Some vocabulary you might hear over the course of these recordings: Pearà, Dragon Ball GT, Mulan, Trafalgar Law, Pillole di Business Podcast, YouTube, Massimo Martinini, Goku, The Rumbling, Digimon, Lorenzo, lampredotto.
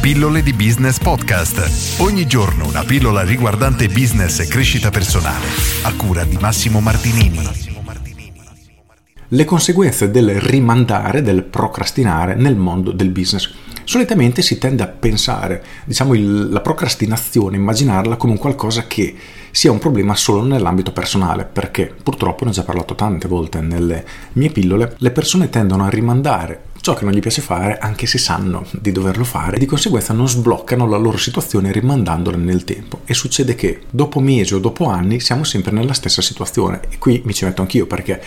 Pillole di Business Podcast. Ogni giorno una pillola riguardante business e crescita personale, a cura di Massimo Martinini. Le conseguenze del rimandare, del procrastinare nel mondo del business. Solitamente si tende a pensare, la procrastinazione, immaginarla come un qualcosa che sia un problema solo nell'ambito personale, perché purtroppo ne ho già parlato tante volte nelle mie pillole, le persone tendono a rimandare ciò che non gli piace fare anche se sanno di doverlo fare e di conseguenza non sbloccano la loro situazione rimandandola nel tempo, e succede che dopo mesi o dopo anni siamo sempre nella stessa situazione. E qui mi ci metto anch'io, perché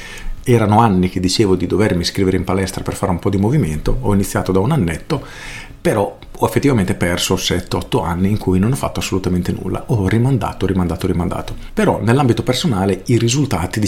erano anni che dicevo di dovermi iscrivere in palestra per fare un po' di movimento, ho iniziato da un annetto, però ho effettivamente perso 7-8 anni in cui non ho fatto assolutamente nulla, ho rimandato. Però nell'ambito personale i risultati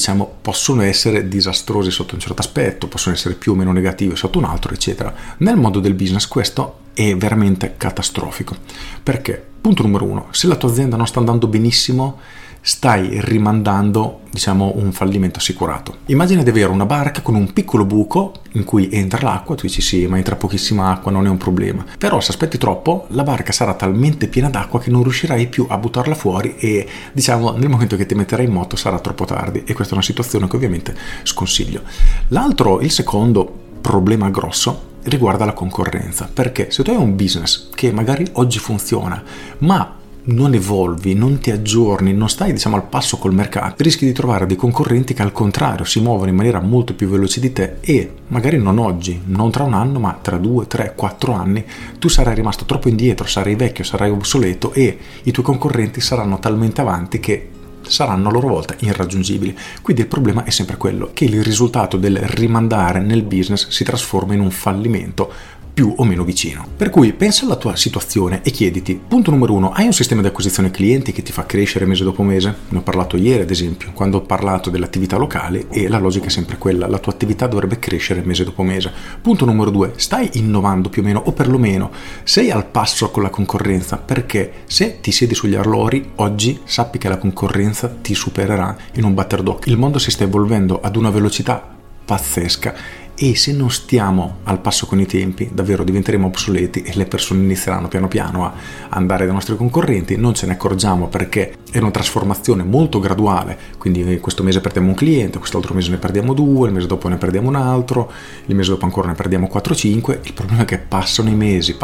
possono essere disastrosi sotto un certo aspetto, possono essere più o meno negativi sotto un altro, eccetera. Nel mondo del business questo è veramente catastrofico, perché punto numero uno, se la tua azienda non sta andando benissimo stai rimandando un fallimento assicurato. Immagina di avere una barca con un piccolo buco in cui entra l'acqua, tu dici sì, ma entra pochissima acqua, non è un problema, però se aspetti troppo la barca sarà talmente piena d'acqua che non riuscirai più a buttarla fuori e nel momento che ti metterai in moto sarà troppo tardi, e questa è una situazione che ovviamente sconsiglio. Il secondo problema grosso riguarda la concorrenza, perché se tu hai un business che magari oggi funziona ma non evolvi, non ti aggiorni, non stai al passo col mercato, rischi di trovare dei concorrenti che al contrario si muovono in maniera molto più veloce di te, e magari non oggi, non tra un anno, ma tra 2, 3, 4 anni tu sarai rimasto troppo indietro, sarai vecchio, sarai obsoleto e i tuoi concorrenti saranno talmente avanti che saranno a loro volta irraggiungibili. Quindi il problema è sempre quello, che il risultato del rimandare nel business si trasforma in un fallimento più o meno vicino. Per cui pensa alla tua situazione e chiediti, punto numero uno, hai un sistema di acquisizione clienti che ti fa crescere mese dopo mese? Ne ho parlato ieri, ad esempio, quando ho parlato dell'attività locale, e la logica è sempre quella, la tua attività dovrebbe crescere mese dopo mese. Punto numero due, stai innovando più o meno, o perlomeno sei al passo con la concorrenza, perché se ti siedi sugli allori oggi sappi che la concorrenza ti supererà in un batter d'occhio. Il mondo si sta evolvendo ad una velocità pazzesca e se non stiamo al passo con i tempi davvero diventeremo obsoleti e le persone inizieranno piano piano a andare dai nostri concorrenti, non ce ne accorgiamo perché è una trasformazione molto graduale, quindi questo mese perdiamo un cliente, quest'altro mese ne perdiamo 2, il mese dopo ne perdiamo un altro, il mese dopo ancora ne perdiamo 4-5, il problema è che passano i mesi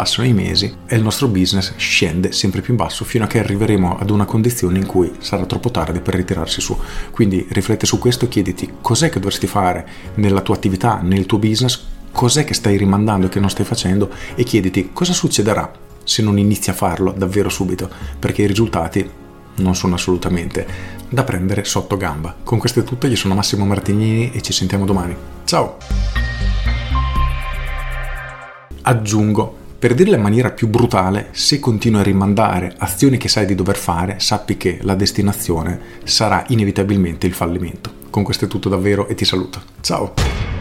e il nostro business scende sempre più in basso fino a che arriveremo ad una condizione in cui sarà troppo tardi per ritirarsi su. Quindi rifletti su questo e chiediti cos'è che dovresti fare nella tua attività, nel tuo business, cos'è che stai rimandando e che non stai facendo, e chiediti cosa succederà se non inizi a farlo davvero subito, perché i risultati non sono assolutamente da prendere sotto gamba. Con questo è tutto, io sono Massimo Martinini e ci sentiamo domani. Ciao! Aggiungo, per dirla in maniera più brutale, se continui a rimandare azioni che sai di dover fare, sappi che la destinazione sarà inevitabilmente il fallimento. Con questo è tutto davvero e ti saluto. Ciao!